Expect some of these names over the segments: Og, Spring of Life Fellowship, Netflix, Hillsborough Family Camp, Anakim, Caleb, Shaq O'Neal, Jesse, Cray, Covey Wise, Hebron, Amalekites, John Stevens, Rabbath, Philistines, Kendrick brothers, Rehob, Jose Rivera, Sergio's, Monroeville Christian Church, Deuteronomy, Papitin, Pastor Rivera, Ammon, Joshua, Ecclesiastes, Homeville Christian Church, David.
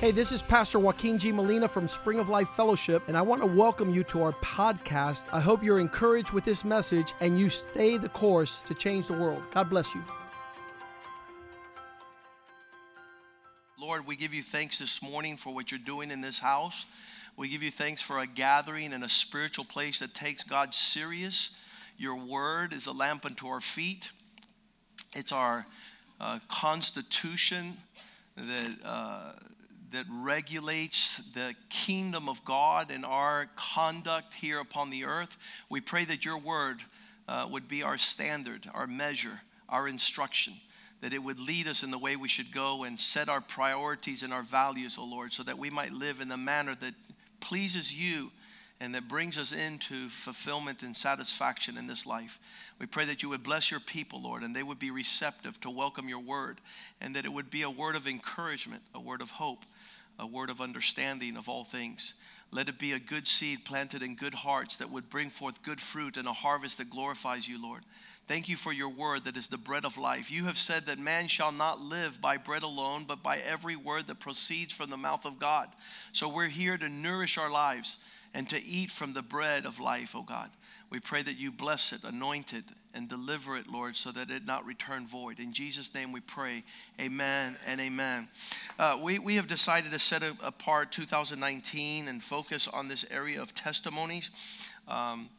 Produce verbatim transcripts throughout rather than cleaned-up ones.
Hey, this is Pastor Joaquin G. Molina from Spring of Life Fellowship, and I want to welcome you to our podcast. I hope you're encouraged with this message and you stay the course to change the world. God bless you. Lord, we give you thanks this morning for what you're doing in this house. We give you thanks for a gathering and a spiritual place that takes God serious. Your word is a lamp unto our feet. It's our uh, constitution that... Uh, that regulates the kingdom of God and our conduct here upon the earth. We pray that your word uh, would be our standard, our measure, our instruction, that it would lead us in the way we should go and set our priorities and our values, O Lord, so that we might live in the manner that pleases you and that brings us into fulfillment and satisfaction in this life. We pray that you would bless your people, Lord, and they would be receptive to welcome your word, and that it would be a word of encouragement, a word of hope, a word of understanding of all things. Let it be a good seed planted in good hearts that would bring forth good fruit and a harvest that glorifies you, Lord. Thank you for your word that is the bread of life. You have said that man shall not live by bread alone, but by every word that proceeds from the mouth of God. So we're here to nourish our lives and to eat from the bread of life, O God. We pray that you bless it, anoint it, and deliver it, Lord, so that it not return void. In Jesus' name we pray, amen and amen. Uh, we, we have decided to set apart two thousand nineteen and focus on this area of testimonies. Um,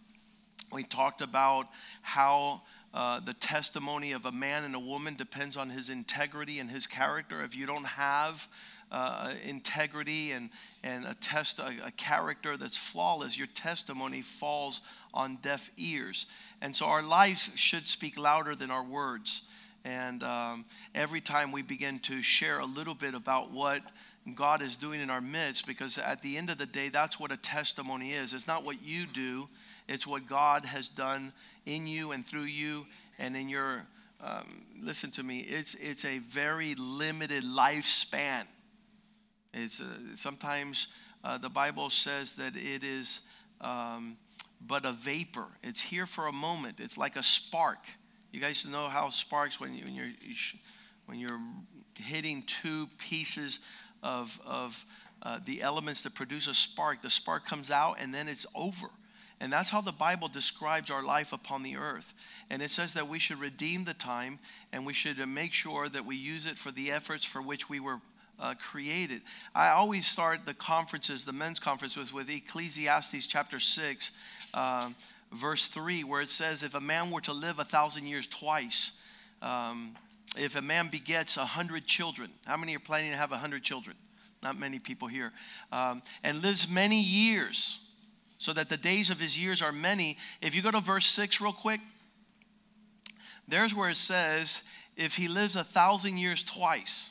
we talked about how uh, the testimony of a man and a woman depends on his integrity and his character. If you don't have Uh, integrity and and a test a, a character that's flawless, your testimony falls on deaf ears. And so our lives should speak louder than our words. And um, every time we begin to share a little bit about what God is doing in our midst, because at the end of the day, that's what a testimony is. It's not what you do; it's what God has done in you and through you and in your. Um, listen to me. It's it's a very limited lifespan. It's uh, sometimes uh, the Bible says that it is um, but a vapor. It's here for a moment. It's like a spark. You guys know how sparks when, you, when you're when you're hitting two pieces of of uh, the elements that produce a spark. The spark comes out and then it's over. And that's how the Bible describes our life upon the earth. And it says that we should redeem the time and we should make sure that we use it for the efforts for which we were Uh, created. I always start the conferences, the men's conference, with, with Ecclesiastes chapter six, uh, verse three, where it says, if a man were to live a thousand years twice, um, if a man begets a hundred children, how many are planning to have a hundred children? Not many people here. Um, and lives many years, so that the days of his years are many. If you go to verse six real quick, there's where it says, if he lives a thousand years twice,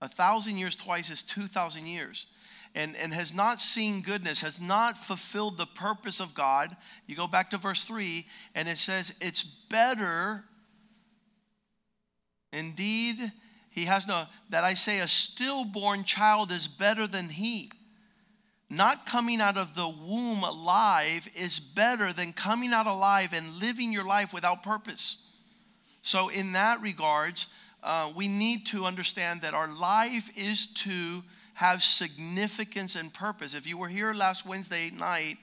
A thousand years twice is two thousand years. And, and has not seen goodness, has not fulfilled the purpose of God. You go back to verse three, and it says, it's better, indeed, he has no, that I say a stillborn child is better than he. Not coming out of the womb alive is better than coming out alive and living your life without purpose. So in that regards, Uh, we need to understand that our life is to have significance and purpose. If you were here last Wednesday night,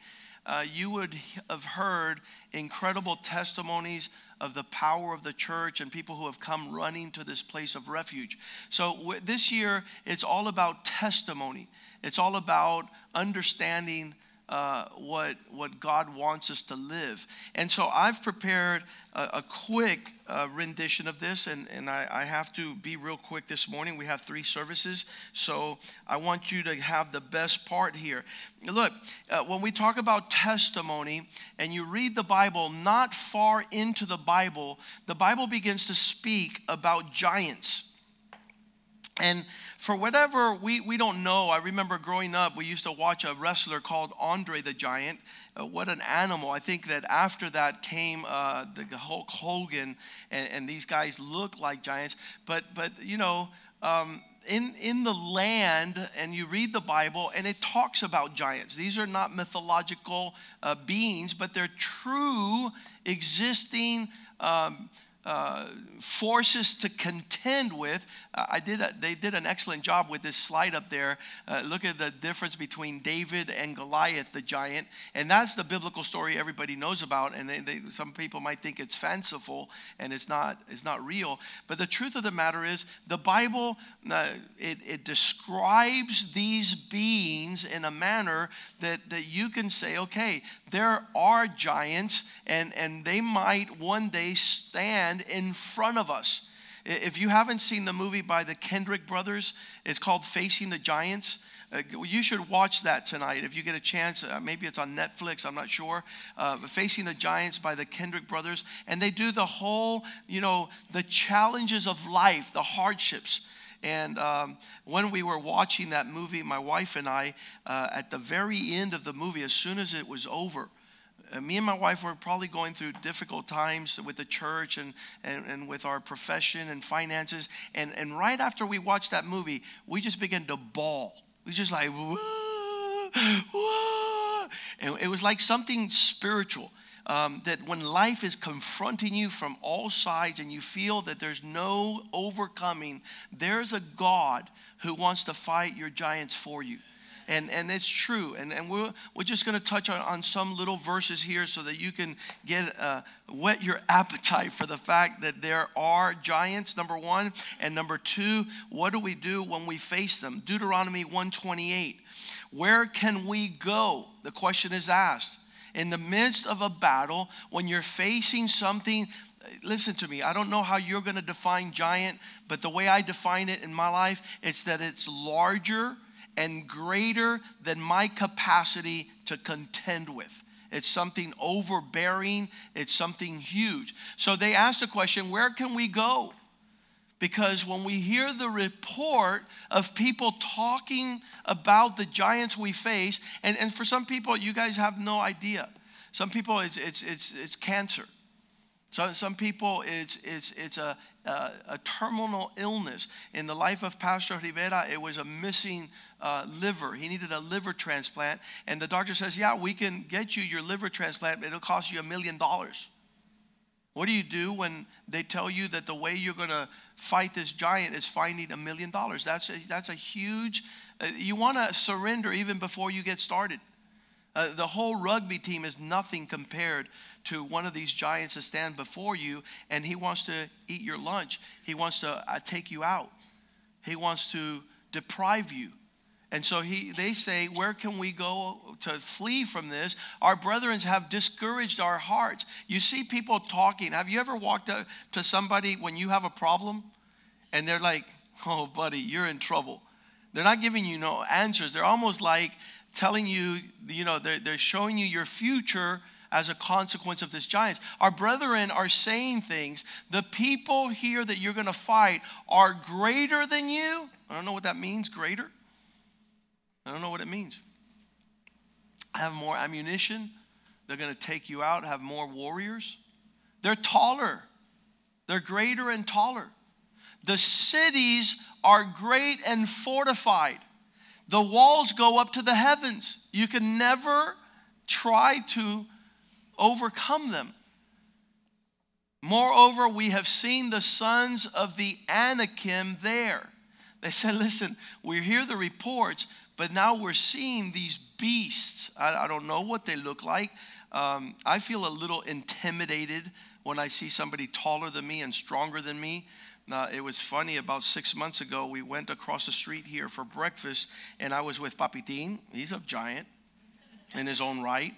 uh, you would have heard incredible testimonies of the power of the church and people who have come running to this place of refuge. So w- this year, it's all about testimony. It's all about understanding uh, what, what God wants us to live. And so I've prepared a, a quick Uh, rendition of this, and, and I, I have to be real quick this morning. We have three services, so I want you to have the best part here. Look, uh, when we talk about testimony, and you read the Bible, not far into the Bible, the Bible begins to speak about giants. And for whatever, we, we don't know, I remember growing up, we used to watch a wrestler called Andre the Giant. Uh, what an animal. I think that after that came uh, the Hulk Hogan, and, and these guys look like giants. But, but you know, um, in, in the land, and you read the Bible, and it talks about giants. These are not mythological uh, beings, but they're true, existing um, uh, forces to contend with. Uh, I did. A, they did an excellent job with this slide up there. Uh, look at the difference between David and Goliath, the giant. And that's the biblical story everybody knows about. And they, they, some people might think it's fanciful and it's not, it's not real. But the truth of the matter is the Bible, uh, it, it describes these beings in a manner that, that you can say, okay, there are giants and, and they might one day stand in front of us. If you haven't seen the movie by the Kendrick brothers, it's called Facing the Giants. Uh, you should watch that tonight if you get a chance. Uh, maybe it's on Netflix, I'm not sure. Uh, Facing the Giants by the Kendrick brothers. And they do the whole, you know, the challenges of life, the hardships. And um, when we were watching that movie, my wife and I, uh, at the very end of the movie, as soon as it was over, me and my wife were probably going through difficult times with the church and, and, and with our profession and finances. And, and right after we watched that movie, we just began to bawl. We just like, whoa, whoa. And it was like something spiritual. Um, that when life is confronting you from all sides and you feel that there's no overcoming, there's a God who wants to fight your giants for you. And and it's true. And and we're, we're just going to touch on, on some little verses here so that you can get uh, whet your appetite for the fact that there are giants, number one. And number two, what do we do when we face them? Deuteronomy one twenty-eight, where can we go? The question is asked. In the midst of a battle, when you're facing something, listen to me, I don't know how you're going to define giant, but the way I define it in my life, it's that it's larger and greater than my capacity to contend with. It's something overbearing. It's something huge. So they asked the question, where can we go? Because when we hear the report of people talking about the giants we face, and, and for some people, you guys have no idea. Some people, it's it's it's, it's cancer. So some people, it's it's it's a, a a terminal illness. In the life of Pastor Rivera, it was a missing uh, liver. He needed a liver transplant, and the doctor says, "Yeah, we can get you your liver transplant. It'll cost you a million dollars." What do you do when they tell you that the way you're going to fight this giant is finding a million dollars? That's a, that's a huge. Uh, you want to surrender even before you get started. Uh, the whole rugby team is nothing compared to one of these giants that stand before you, and he wants to eat your lunch. He wants to uh, take you out. He wants to deprive you. And so he, they say, where can we go to flee from this? Our brethren have discouraged our hearts. You see people talking. Have you ever walked up to somebody when you have a problem? And they're like, oh, buddy, you're in trouble. They're not giving you no answers. They're almost like telling you, you know, they're, they're showing you your future as a consequence of this giant. Our brethren are saying things. The people here that you're going to fight are greater than you. I don't know what that means, greater. I don't know what it means. Have more ammunition. They're going to take you out, have more warriors. They're taller. They're greater and taller. The cities are great and fortified. The walls go up to the heavens. You can never try to overcome them. Moreover, we have seen the sons of the Anakim there. They said, listen, we hear the reports, but now we're seeing these beasts. I, I don't know what they look like. Um, I feel a little intimidated when I see somebody taller than me and stronger than me. Uh, it was funny, about six months ago, we went across the street here for breakfast, and I was with Papitin. He's a giant in his own right,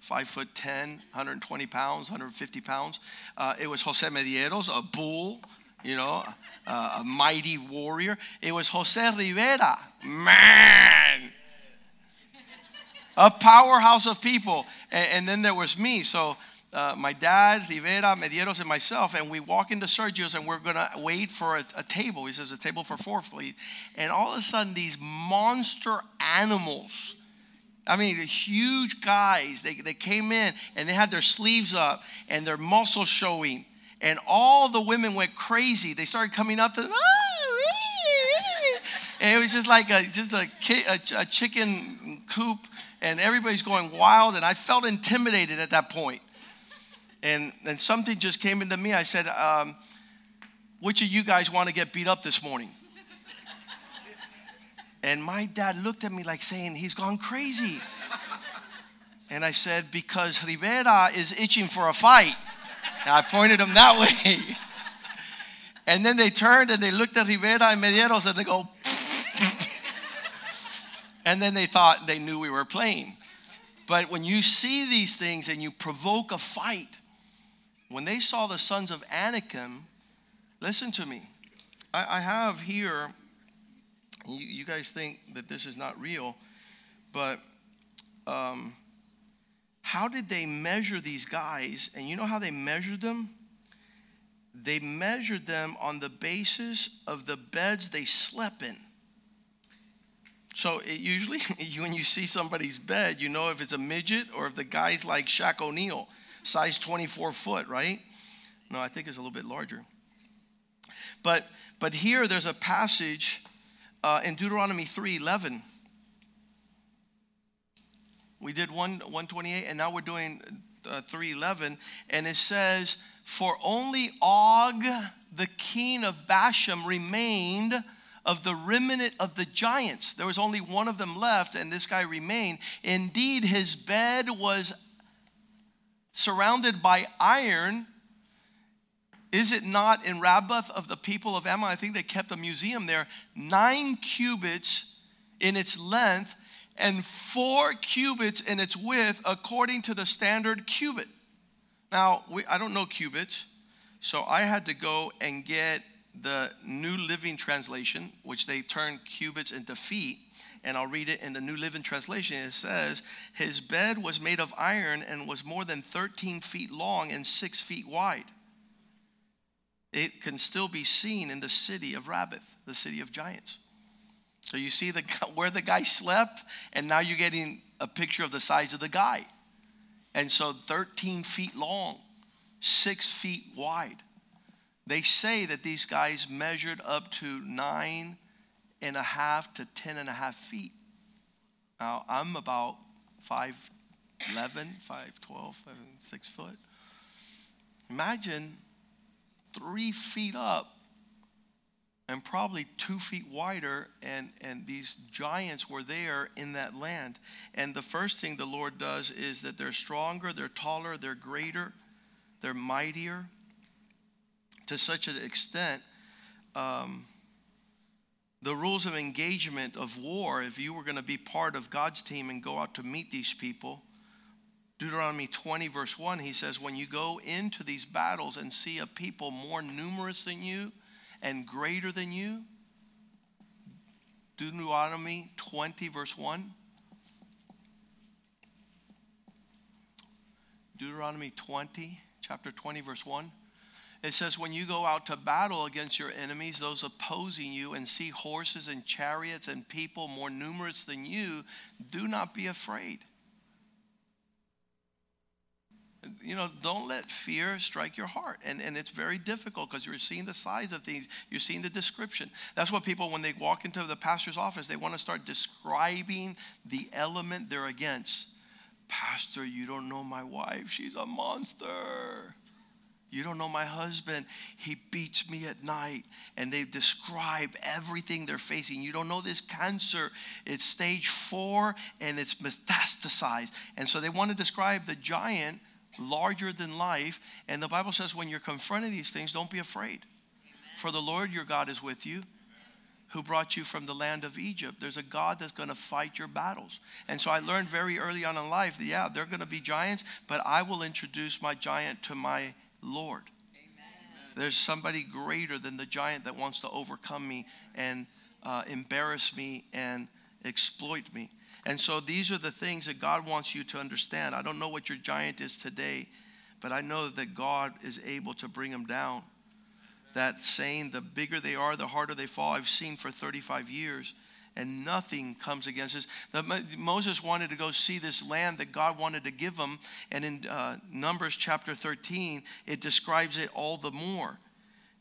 five foot ten, one hundred twenty pounds, one hundred fifty pounds. Uh, it was Jose Medeiros, a bull. You know, uh, a mighty warrior. It was Jose Rivera, man, a powerhouse of people. And, and then there was me. So uh, my dad, Rivera, Medeiros, and myself, and we walk into Sergio's, and we're going to wait for a, a table. He says, a table for four, please. And all of a sudden, these monster animals, I mean, the huge guys, they, they came in, and they had their sleeves up, and their muscles showing. And all the women went crazy. They started coming up to them. And it was just like a, just a, a chicken coop. And everybody's going wild. And I felt intimidated at that point. And and something just came into me. I said, um, which of you guys want to get beat up this morning? And my dad looked at me like saying, he's gone crazy. And I said, because Rivera is itching for a fight. And I pointed him that way. And then they turned and they looked at Rivera and Medeiros and they go. And then they thought they knew we were playing. But when you see these things and you provoke a fight, when they saw the sons of Anakim, listen to me. I, I have here, you, you guys think that this is not real, but um, how did they measure these guys? And you know how they measured them? They measured them on the basis of the beds they slept in. So it usually, when you see somebody's bed, you know if it's a midget or if the guy's like Shaq O'Neal, size twenty-four foot, right? No, I think it's a little bit larger. But but here there's a passage uh, in Deuteronomy three eleven. We did one twenty-eight, and now we're doing uh, three eleven, and it says, for only Og, the king of Basham, remained of the remnant of the giants. There was only one of them left, and this guy remained. Indeed, his bed was surrounded by iron. Is it not in Rabbath of the people of Ammon? I think they kept a museum there. Nine cubits in its length and four cubits in its width, according to the standard cubit. Now, we, I don't know cubits, so I had to go and get the New Living Translation, which they turn cubits into feet, and I'll read it in the New Living Translation. It says, his bed was made of iron and was more than thirteen feet long and six feet wide. It can still be seen in the city of Rabbath, the city of giants. So you see the where the guy slept, and now you're getting a picture of the size of the guy. And so thirteen feet long, six feet wide. They say that these guys measured up to nine and a half to ten and a half feet. Now, I'm about five eleven, five twelve, six foot. Imagine three feet up and probably two feet wider, and, and these giants were there in that land. And the first thing the Lord does is that they're stronger, they're taller, they're greater, they're mightier. To such an extent, um, the rules of engagement of war, if you were going to be part of God's team and go out to meet these people, Deuteronomy twenty, verse one, he says, when you go into these battles and see a people more numerous than you and greater than you, Deuteronomy twenty, verse one, Deuteronomy twenty, chapter twenty, verse one, it says, when you go out to battle against your enemies, those opposing you, and see horses and chariots and people more numerous than you, do not be afraid. You know, don't let fear strike your heart. And, and it's very difficult because you're seeing the size of things. You're seeing the description. That's what people, when they walk into the pastor's office, they want to start describing the element they're against. Pastor, you don't know my wife. She's a monster. You don't know my husband. He beats me at night. And they describe everything they're facing. You don't know this cancer. It's stage four and it's metastasized. And so they want to describe the giant larger than life. And the Bible says when you're confronted these things, don't be afraid. Amen. For the Lord your God is with you, who brought you from the land of Egypt. There's a God that's going to fight your battles. And so I learned very early on in life that, yeah, they're going to be giants, but I will introduce my giant to my Lord. Amen. There's somebody greater than the giant that wants to overcome me and uh, embarrass me and exploit me. And so these are the things that God wants you to understand. I don't know what your giant is today, but I know that God is able to bring them down. That saying, the bigger they are, the harder they fall, I've seen for thirty-five years. And nothing comes against us. The, Moses wanted to go see this land that God wanted to give him. And in uh, Numbers chapter thirteen, it describes it all the more.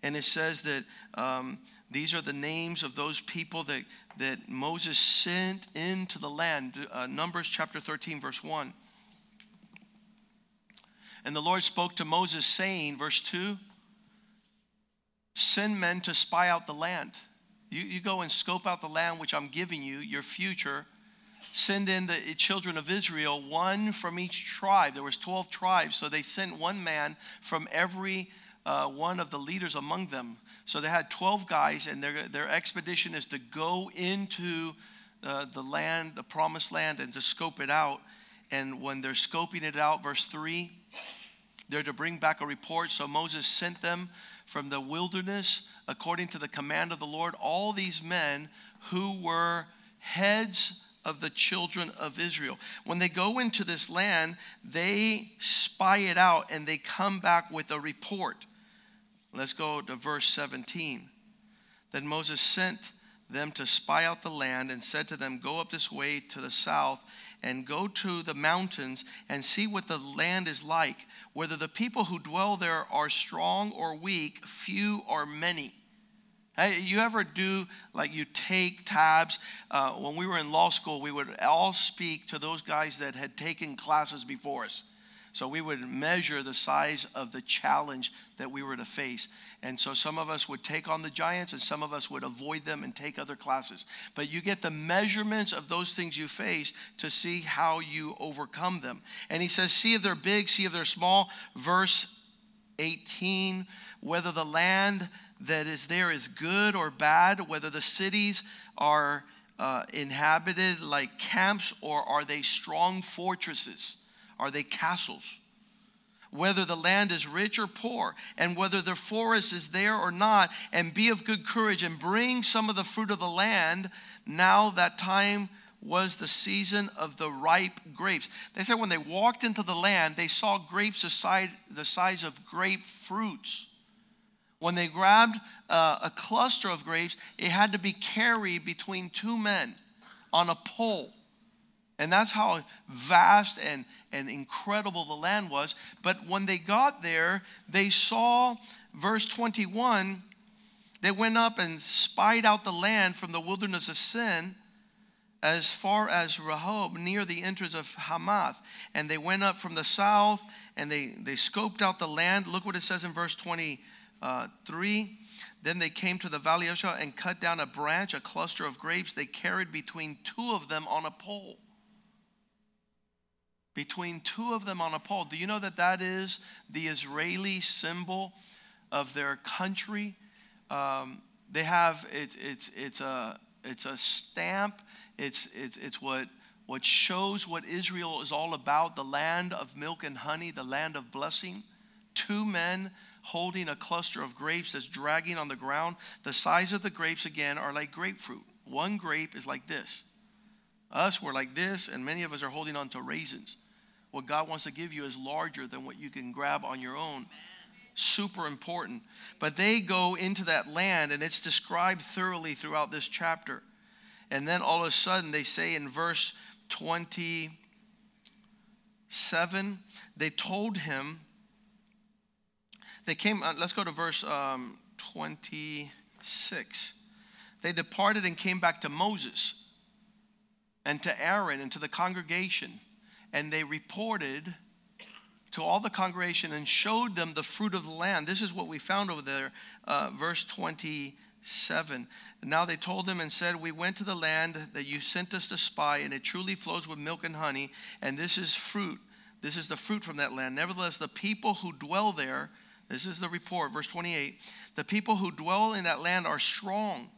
And it says that um, these are the names of those people that, that Moses sent into the land. Uh, Numbers chapter thirteen, verse one. And the Lord spoke to Moses, saying, verse two, send men to spy out the land. You, you go and scope out the land which I'm giving you, your future. Send in the children of Israel, one from each tribe. There was twelve tribes, so they sent one man from every uh, one of the leaders among them. So they had twelve guys, and their, their expedition is to go into uh, the land, the promised land, and to scope it out. And when they're scoping it out, verse three, they're to bring back a report. So Moses sent them from the wilderness, according to the command of the Lord, all these men who were heads of the children of Israel. When they go into this land, they spy it out and they come back with a report. Let's go to verse seventeen. Then Moses sent them to spy out the land and said to them, go up this way to the south and go to the mountains and see what the land is like, whether the people who dwell there are strong or weak, few or many. Hey, you ever do, like you take tabs? Uh, when we were in law school, we would all speak to those guys that had taken classes before us. So we would measure the size of the challenge that we were to face. And so some of us would take on the giants and some of us would avoid them and take other classes. But you get the measurements of those things you face to see how you overcome them. And he says, see if they're big, see if they're small. Verse eighteen, whether the land that is there is good or bad, whether the cities are uh, inhabited like camps or are they strong fortresses. Are they castles? Whether the land is rich or poor, and whether the forest is there or not, and be of good courage, and bring some of the fruit of the land. Now that time was the season of the ripe grapes. They said when they walked into the land, they saw grapes the size of grapefruits. When they grabbed a cluster of grapes, it had to be carried between two men on a pole. And that's how vast and, and incredible the land was. But when they got there, they saw, verse twenty-one, they went up and spied out the land from the wilderness of Sin as far as Rehob, near the entrance of Hamath. And they went up from the south, and they, they scoped out the land. Look what it says in verse twenty-three. Then they came to the valley of Eshkol and cut down a branch, a cluster of grapes. They carried between two of them on a pole. Between two of them on a pole. Do you know that that is the Israeli symbol of their country? Um, they have it's it's it's a it's a stamp. It's it's it's what what shows what Israel is all about. The land of milk and honey, the land of blessing. Two men holding a cluster of grapes that's dragging on the ground. The size of the grapes again are like grapefruit. One grape is like this. Us, we're like this, and many of us are holding on to raisins. What God wants to give you is larger than what you can grab on your own. Super important. But they go into that land, and it's described thoroughly throughout this chapter. And then all of a sudden, they say in verse twenty-seven, they told him, they came, uh, let's go to verse twenty-six. They departed and came back to Moses and to Aaron and to the congregation, and they reported to all the congregation and showed them the fruit of the land. This is what we found over there, uh, verse twenty-seven. Now they told them and said, we went to the land that you sent us to spy, and it truly flows with milk and honey, and this is fruit. This is the fruit from that land. Nevertheless, the people who dwell there, this is the report, verse twenty-eight, the people who dwell in that land are strong,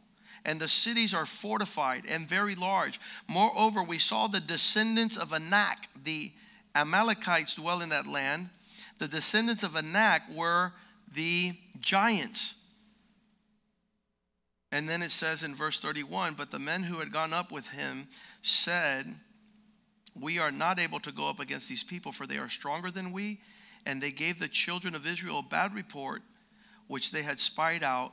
and the cities are fortified and very large. Moreover, we saw the descendants of Anak, the Amalekites dwell in that land. The descendants of Anak were the giants. And then it says in verse thirty-one, but the men who had gone up with him said, we are not able to go up against these people, for they are stronger than we. And they gave the children of Israel a bad report, which they had spied out.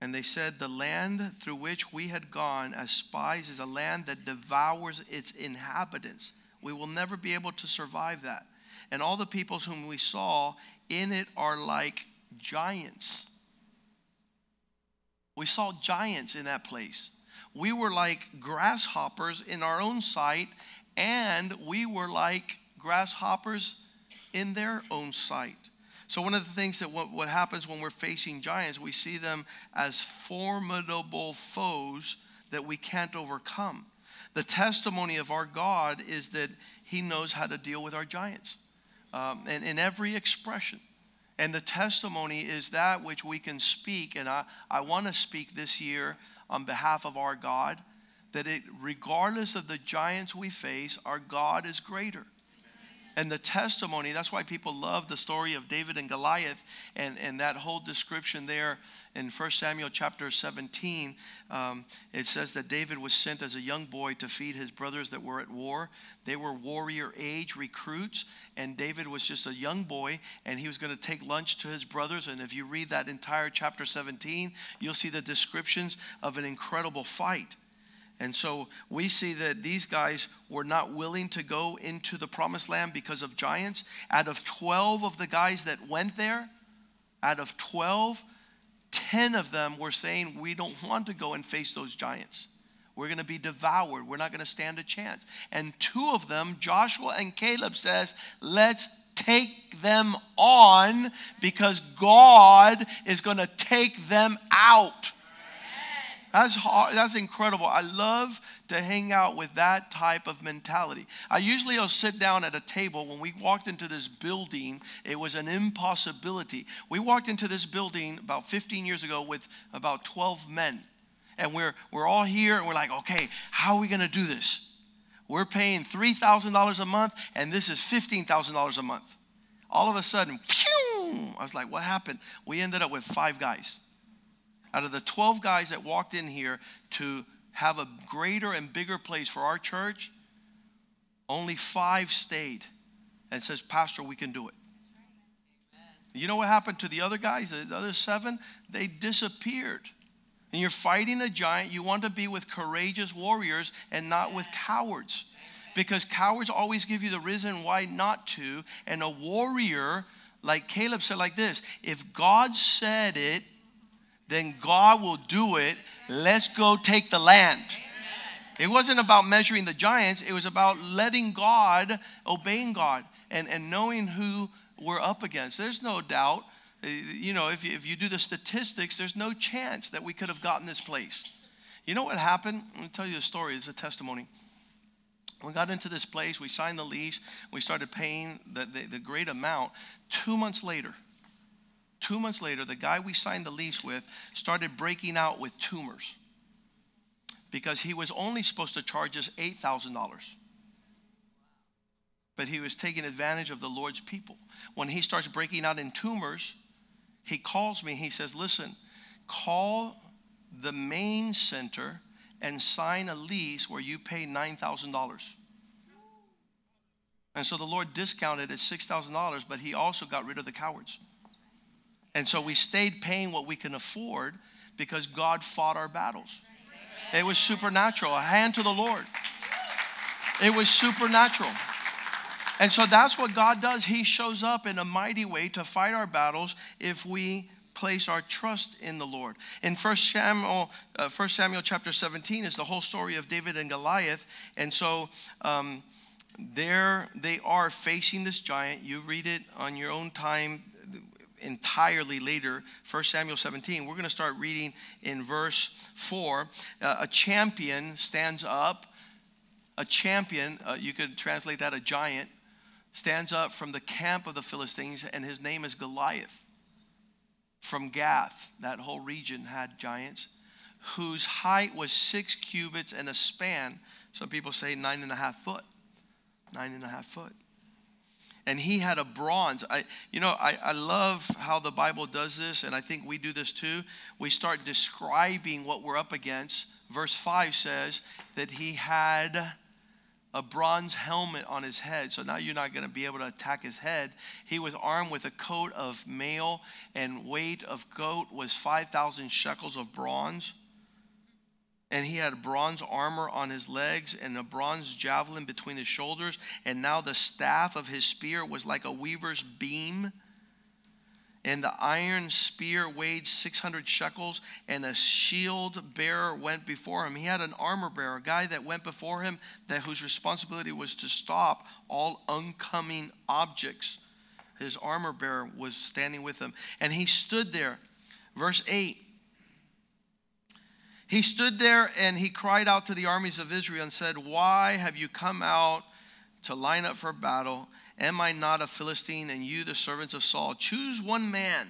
And they said, the land through which we had gone as spies is a land that devours its inhabitants. We will never be able to survive that. And all the peoples whom we saw in it are like giants. We saw giants in that place. We were like grasshoppers in our own sight, and we were like grasshoppers in their own sight. So one of the things that what, what happens when we're facing giants, we see them as formidable foes that we can't overcome. The testimony of our God is that he knows how to deal with our giants, um, and in every expression. And the testimony is that which we can speak. And I, I want to speak this year on behalf of our God, that it, regardless of the giants we face, our God is greater. And the testimony, that's why people love the story of David and Goliath, and, and that whole description there in First Samuel chapter seventeen. Um, it says that David was sent as a young boy to feed his brothers that were at war. They were warrior age recruits, and David was just a young boy, and he was going to take lunch to his brothers. And if you read that entire chapter seventeen, you'll see the descriptions of an incredible fight. And so we see that these guys were not willing to go into the promised land because of giants. Out of twelve of the guys that went there, out of twelve, ten of them were saying, we don't want to go and face those giants. We're going to be devoured. We're not going to stand a chance. And two of them, Joshua and Caleb, says, let's take them on because God is going to take them out. That's hard. That's incredible. I love to hang out with that type of mentality. I usually will sit down at a table. When we walked into this building, it was an impossibility. We walked into this building about fifteen years ago with about twelve men. And we're we're all here and we're like, okay, how are we going to do this? We're paying three thousand dollars a month and this is fifteen thousand dollars a month. All of a sudden, pew, I was like, what happened? We ended up with five guys. Out of the twelve guys that walked in here to have a greater and bigger place for our church, only five stayed and says, Pastor, we can do it. Right. You know what happened to the other guys, the other seven? They disappeared. And you're fighting a giant. You want to be with courageous warriors and not yeah. with cowards. Right. Because cowards always give you the reason why not to. And a warrior, like Caleb said like this, if God said it, then God will do it. Let's go take the land. Amen. It wasn't about measuring the giants. It was about letting God, obeying God, and, and knowing who we're up against. There's no doubt, you know, if you, if you do the statistics, there's no chance that we could have gotten this place. You know what happened? I'm going to tell you a story. It's a testimony. We got into this place. We signed the lease. We started paying the, the, the great amount. Two months later. Two months later, the guy we signed the lease with started breaking out with tumors because he was only supposed to charge us eight thousand dollars. But he was taking advantage of the Lord's people. When he starts breaking out in tumors, he calls me. He says, listen, call the main center and sign a lease where you pay nine thousand dollars. And so the Lord discounted at six thousand dollars, but he also got rid of the cowards. And so we stayed paying what we can afford because God fought our battles. It was supernatural. A hand to the Lord. It was supernatural. And so that's what God does. He shows up in a mighty way to fight our battles if we place our trust in the Lord. In First Samuel, uh, First Samuel chapter seventeen is the whole story of David and Goliath. And so um, there they are facing this giant. You read it on your own time. Entirely later, First Samuel seventeen. We're going to start reading in verse four. Uh, a champion stands up. A champion, uh, you could translate that a giant, stands up from the camp of the Philistines, and his name is Goliath. From Gath, that whole region had giants, whose height was six cubits and a span. Some people say nine and a half foot. Nine and a half foot. And he had a bronze. I, you know, I, I love how the Bible does this, and I think we do this too. We start describing what we're up against. Verse five says that he had a bronze helmet on his head. So now you're not going to be able to attack his head. He was armed with a coat of mail, and weight of coat was five thousand shekels of bronze. And he had bronze armor on his legs and a bronze javelin between his shoulders. And now the staff of his spear was like a weaver's beam. And the iron spear weighed six hundred shekels, and a shield bearer went before him. He had an armor bearer, a guy that went before him, that whose responsibility was to stop all oncoming objects. his armor bearer, was standing with him. And he stood there. Verse eight. He stood there and he cried out to the armies of Israel and said, "Why have you come out to line up for battle? Am I not a Philistine, and you the servants of Saul? Choose one man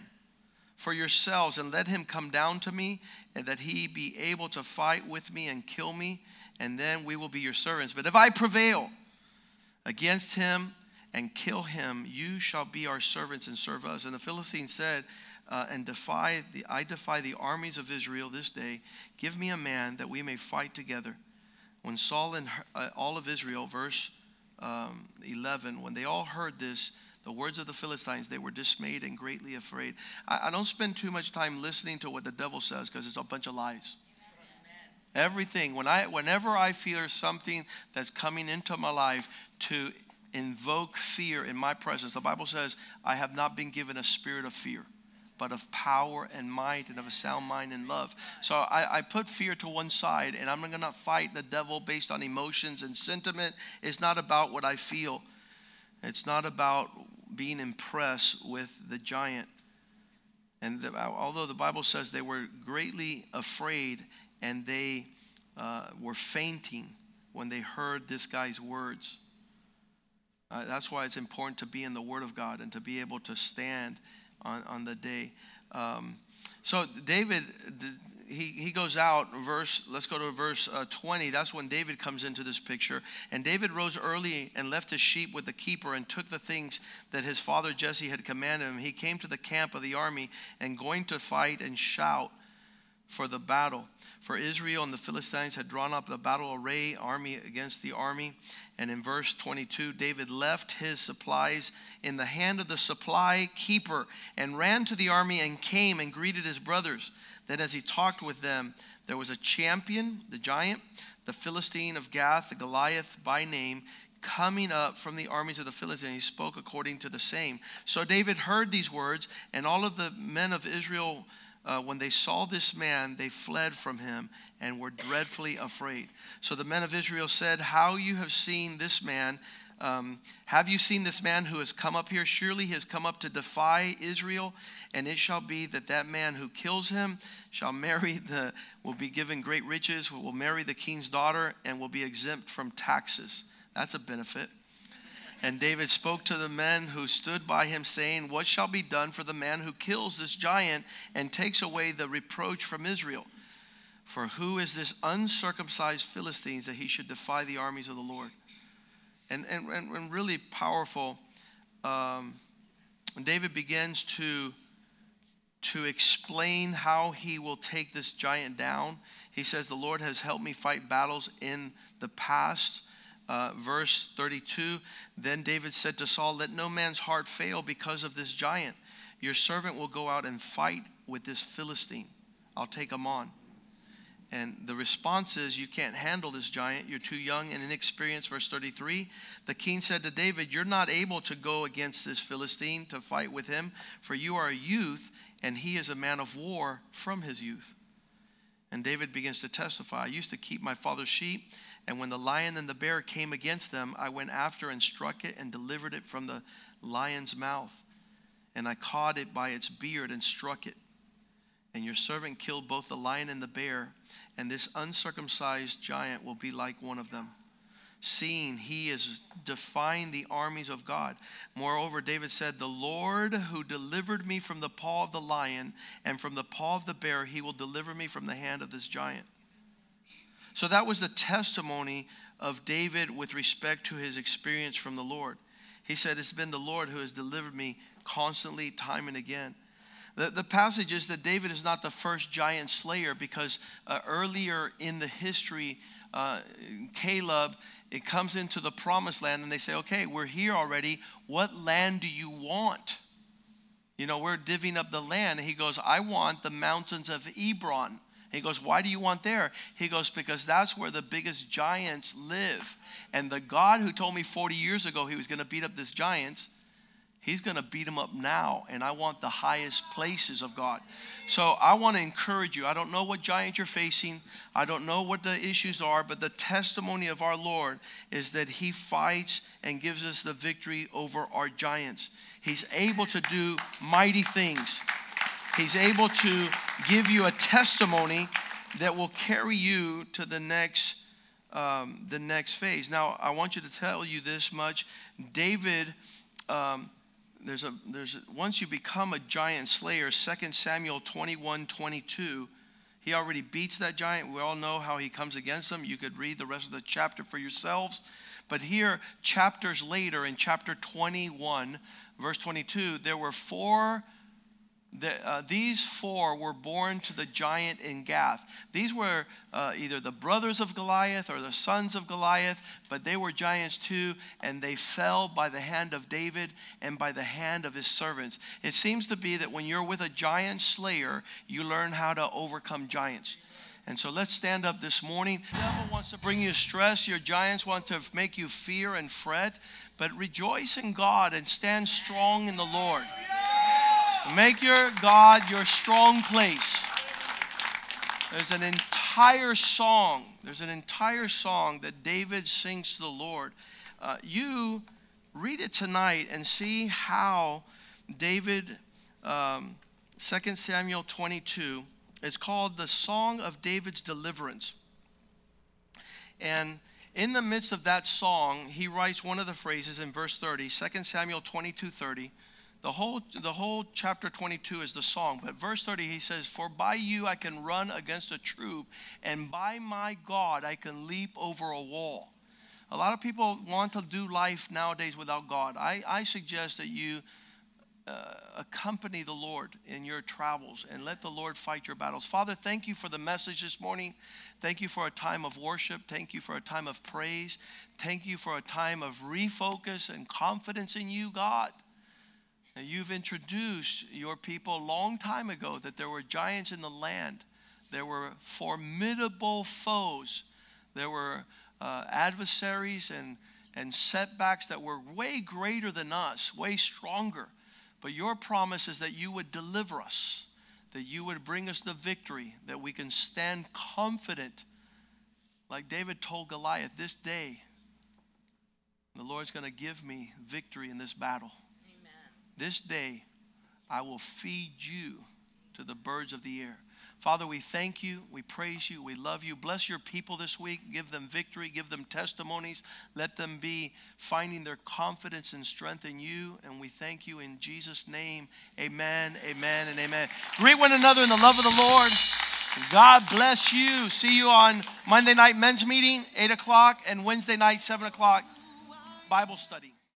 for yourselves and let him come down to me, and that he be able to fight with me and kill me, and then we will be your servants. But if I prevail against him and kill him, you shall be our servants and serve us." And the Philistines said, uh, and defy the, I defy the armies of Israel this day. Give me a man that we may fight together. When Saul and uh, all of Israel, verse um, eleven, when they all heard this, the words of the Philistines, they were dismayed and greatly afraid. I, I don't spend too much time listening to what the devil says, because it's a bunch of lies. Amen. Everything. When I, whenever I fear something that's coming into my life to invoke fear in my presence, the Bible says, I have not been given a spirit of fear, but of power and might and of a sound mind and love. So I, I put fear to one side, and I'm not going to fight the devil based on emotions and sentiment. It's not about what I feel. It's not about being impressed with the giant. And the, although the Bible says they were greatly afraid and they uh, were fainting when they heard this guy's words. Uh, that's why it's important to be in the Word of God and to be able to stand on, on the day. Um, so David, he, he goes out, verse. Let's go to verse uh, twenty. That's when David comes into this picture. And David rose early and left his sheep with the keeper and took the things that his father Jesse had commanded him. He came to the camp of the army and going to fight and shout for the battle. For Israel and the Philistines had drawn up the battle array, army against the army. And in verse twenty-two, David left his supplies in the hand of the supply keeper and ran to the army and came and greeted his brothers. Then as he talked with them, there was a champion, the giant, the Philistine of Gath, the Goliath by name, coming up from the armies of the Philistines. He spoke according to the same. So David heard these words, and all of the men of Israel, Uh, when they saw this man, they fled from him and were dreadfully afraid. So the men of Israel said, "How you have seen this man, um, have you seen this man who has come up here? Surely he has come up to defy Israel. And it shall be that that man who kills him shall marry the, will be given great riches, will marry the king's daughter, and will be exempt from taxes." That's a benefit. And David spoke to the men who stood by him, saying, "What shall be done for the man who kills this giant and takes away the reproach from Israel? For who is this uncircumcised Philistine that he should defy the armies of the Lord?" And and, and really powerful. Um, David begins to, to explain how he will take this giant down. He says, "The Lord has helped me fight battles in the past." Uh, verse thirty-two, then David said to Saul, "Let no man's heart fail because of this giant. Your servant will go out and fight with this Philistine. I'll take him on." And the response is, "You can't handle this giant. You're too young and inexperienced." Verse thirty-three, the king said to David, "You're not able to go against this Philistine to fight with him, for you are a youth, and he is a man of war from his youth." And David begins to testify, "I used to keep my father's sheep, and when the lion and the bear came against them, I went after and struck it and delivered it from the lion's mouth. And I caught it by its beard and struck it. And your servant killed both the lion and the bear, and this uncircumcised giant will be like one of them. Seeing he is defying the armies of God." Moreover, David said, "The Lord who delivered me from the paw of the lion and from the paw of the bear, he will deliver me from the hand of this giant." So that was the testimony of David with respect to his experience from the Lord. He said, "It's been the Lord who has delivered me constantly, time and again." The, the passage is that David is not the first giant slayer, because uh, earlier in the history, uh, Caleb, it comes into the promised land and they say, "Okay, we're here already. What land do you want? You know, we're divvying up the land." And he goes, "I want the mountains of Hebron." And he goes, "Why do you want there?" He goes, "Because that's where the biggest giants live. And the God who told me forty years ago he was going to beat up this giants, He's going to beat them up now, and I want the highest places of God. So I want to encourage you. I don't know what giant you're facing. I don't know what the issues are, but the testimony of our Lord is that he fights and gives us the victory over our giants. He's able to do mighty things. He's able to give you a testimony that will carry you to the next um, the next phase. Now, I want you to tell you this much. David... Um, There's a there's a, once you become a giant slayer, Second Samuel twenty-one twenty-two, he already beats that giant. We all know how he comes against them. You could read the rest of the chapter for yourselves. But here, chapters later, in chapter twenty-one, verse twenty-two, there were four. The, uh, these four were born to the giant in Gath. These were uh, either the brothers of Goliath or the sons of Goliath, but they were giants too, and they fell by the hand of David and by the hand of his servants. It seems to be that when you're with a giant slayer, you learn how to overcome giants. And so let's stand up this morning. The devil wants to bring you stress. Your giants want to make you fear and fret, but rejoice in God and stand strong in the Lord. Make your God your strong place. There's an entire song. There's an entire song that David sings to the Lord. Uh, you read it tonight and see how David, um, Second Samuel twenty-two, it's called the Song of David's Deliverance. And in the midst of that song, he writes one of the phrases in verse thirty, Second Samuel twenty-two thirty. The whole the whole chapter twenty-two is the song, but verse thirty, he says, "For by you I can run against a troop, and by my God I can leap over a wall." A lot of people want to do life nowadays without God. I, I suggest that you uh, accompany the Lord in your travels and let the Lord fight your battles. Father, thank you for the message this morning. Thank you for a time of worship. Thank you for a time of praise. Thank you for a time of refocus and confidence in you, God. Now, you've introduced your people a long time ago that there were giants in the land. There were formidable foes. There were uh, adversaries and, and setbacks that were way greater than us, way stronger. But your promise is that you would deliver us, that you would bring us the victory, that we can stand confident. Like David told Goliath, this day, the Lord's going to give me victory in this battle. This day, I will feed you to the birds of the air. Father, we thank you. We praise you. We love you. Bless your people this week. Give them victory. Give them testimonies. Let them be finding their confidence and strength in you. And we thank you in Jesus' name. Amen, amen, and amen. Greet one another in the love of the Lord. God bless you. See you on Monday night men's meeting, eight o'clock, and Wednesday night, seven o'clock, Bible study.